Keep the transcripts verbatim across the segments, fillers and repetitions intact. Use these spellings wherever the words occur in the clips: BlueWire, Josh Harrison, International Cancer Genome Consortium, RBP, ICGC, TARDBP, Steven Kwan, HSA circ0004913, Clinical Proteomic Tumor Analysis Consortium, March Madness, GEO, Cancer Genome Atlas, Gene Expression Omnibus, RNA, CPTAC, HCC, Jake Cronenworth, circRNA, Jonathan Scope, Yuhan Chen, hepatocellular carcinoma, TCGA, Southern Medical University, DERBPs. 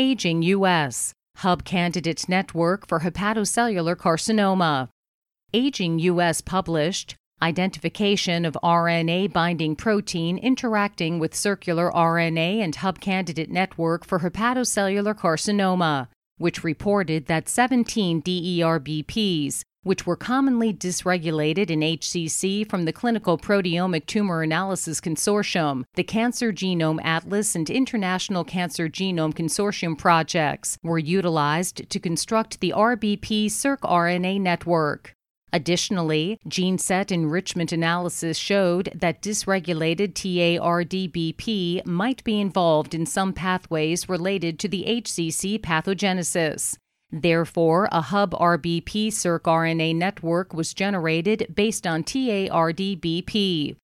Aging U S, Hub Candidate Network for Hepatocellular Carcinoma. Aging U S published Identification of R N A binding protein interacting with circular R N A and Hub Candidate Network for Hepatocellular Carcinoma, which reported that seventeen D E R B Ps, which were commonly dysregulated in H C C from the Clinical Proteomic Tumor Analysis Consortium, the Cancer Genome Atlas, and International Cancer Genome Consortium projects, were utilized to construct the R B P circ R N A network. Additionally, gene set enrichment analysis showed that dysregulated T A R D B P might be involved in some pathways related to the H C C pathogenesis. Therefore, a Hub R B P circ R N A network was generated based on T A R D B P.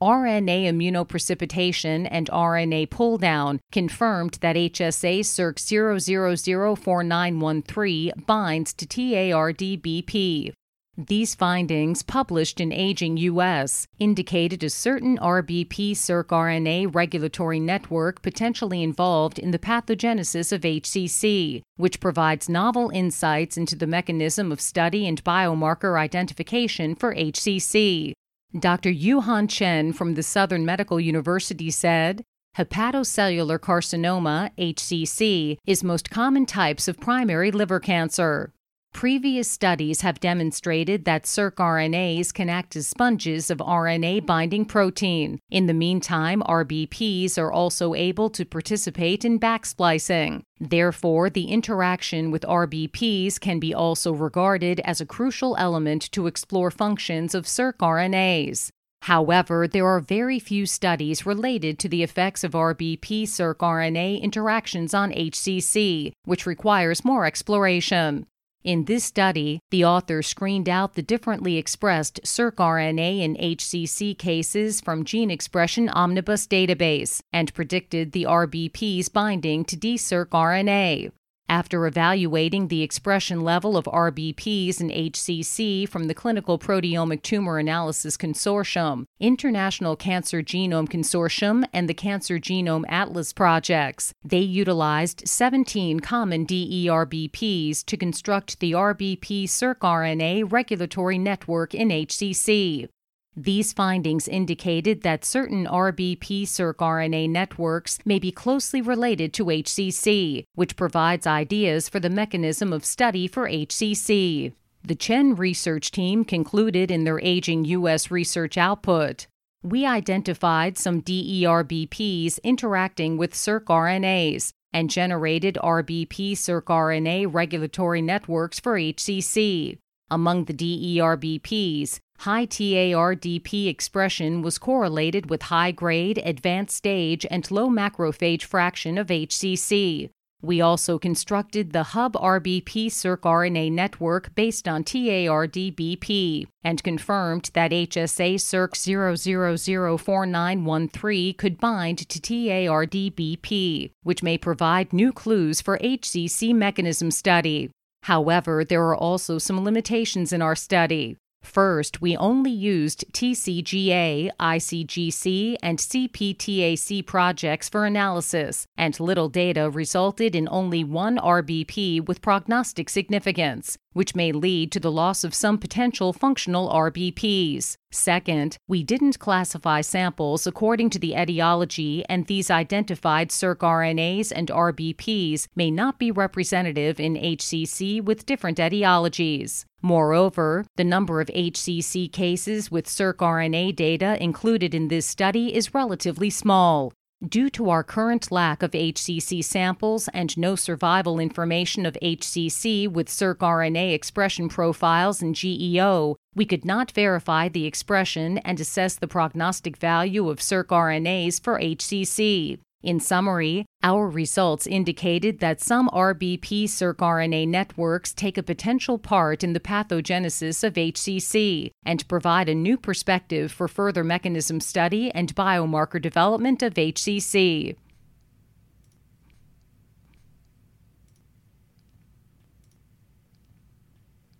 R N A immunoprecipitation and R N A pull-down confirmed that H S A circ zero zero zero four nine one three binds to T A R D B P. These findings, published in Aging U S, indicated a certain R B P circ R N A regulatory network potentially involved in the pathogenesis of H C C, which provides novel insights into the mechanism of study and biomarker identification for H C C. Doctor Yuhan Chen from the Southern Medical University said, "Hepatocellular carcinoma, H C C, is most common types of primary liver cancer. Previous studies have demonstrated that circ R N As can act as sponges of R N A binding protein. In the meantime, R B Ps are also able to participate in backsplicing. Therefore, the interaction with R B Ps can be also regarded as a crucial element to explore functions of circ R N As. However, there are very few studies related to the effects of R B P circ R N A interactions on H C C, which requires more exploration." In this study, the authors screened out the differently expressed circ R N A in H C C cases from Gene Expression Omnibus database and predicted the R B P's binding to d circ R N A. After evaluating the expression level of R B Ps in H C C from the Clinical Proteomic Tumor Analysis Consortium, International Cancer Genome Consortium, and the Cancer Genome Atlas projects, they utilized seventeen common D E R B Ps to construct the R B P circ R N A regulatory network in H C C. These findings indicated that certain R B P circ R N A networks may be closely related to H C C, which provides ideas for the mechanism of study for H C C. The Chen research team concluded in their Aging U S research output, "We identified some D E R B Ps interacting with circ R N As and generated R B P circ R N A regulatory networks for H C C. Among the D E R B Ps, high T A R D P expression was correlated with high-grade, advanced stage, and low macrophage fraction of H C C. We also constructed the Hub R B P circ R N A network based on T A R D B P and confirmed that H S A circ zero zero zero four nine one three could bind to T A R D B P, which may provide new clues for H C C mechanism study. However, there are also some limitations in our study. First, we only used T C G A, I C G C, and C P T A C projects for analysis, and little data resulted in only one R B P with prognostic significance, which may lead to the loss of some potential functional R B Ps. Second, we didn't classify samples according to the etiology, and these identified circ R N As and R B Ps may not be representative in H C C with different etiologies. Moreover, the number of H C C cases with circ R N A data included in this study is relatively small. Due to our current lack of H C C samples and no survival information of H C C with circ R N A expression profiles in G E O, we could not verify the expression and assess the prognostic value of circ R N As for H C C. In summary, our results indicated that some R B P circ R N A networks take a potential part in the pathogenesis of H C C and provide a new perspective for further mechanism study and biomarker development of H C C.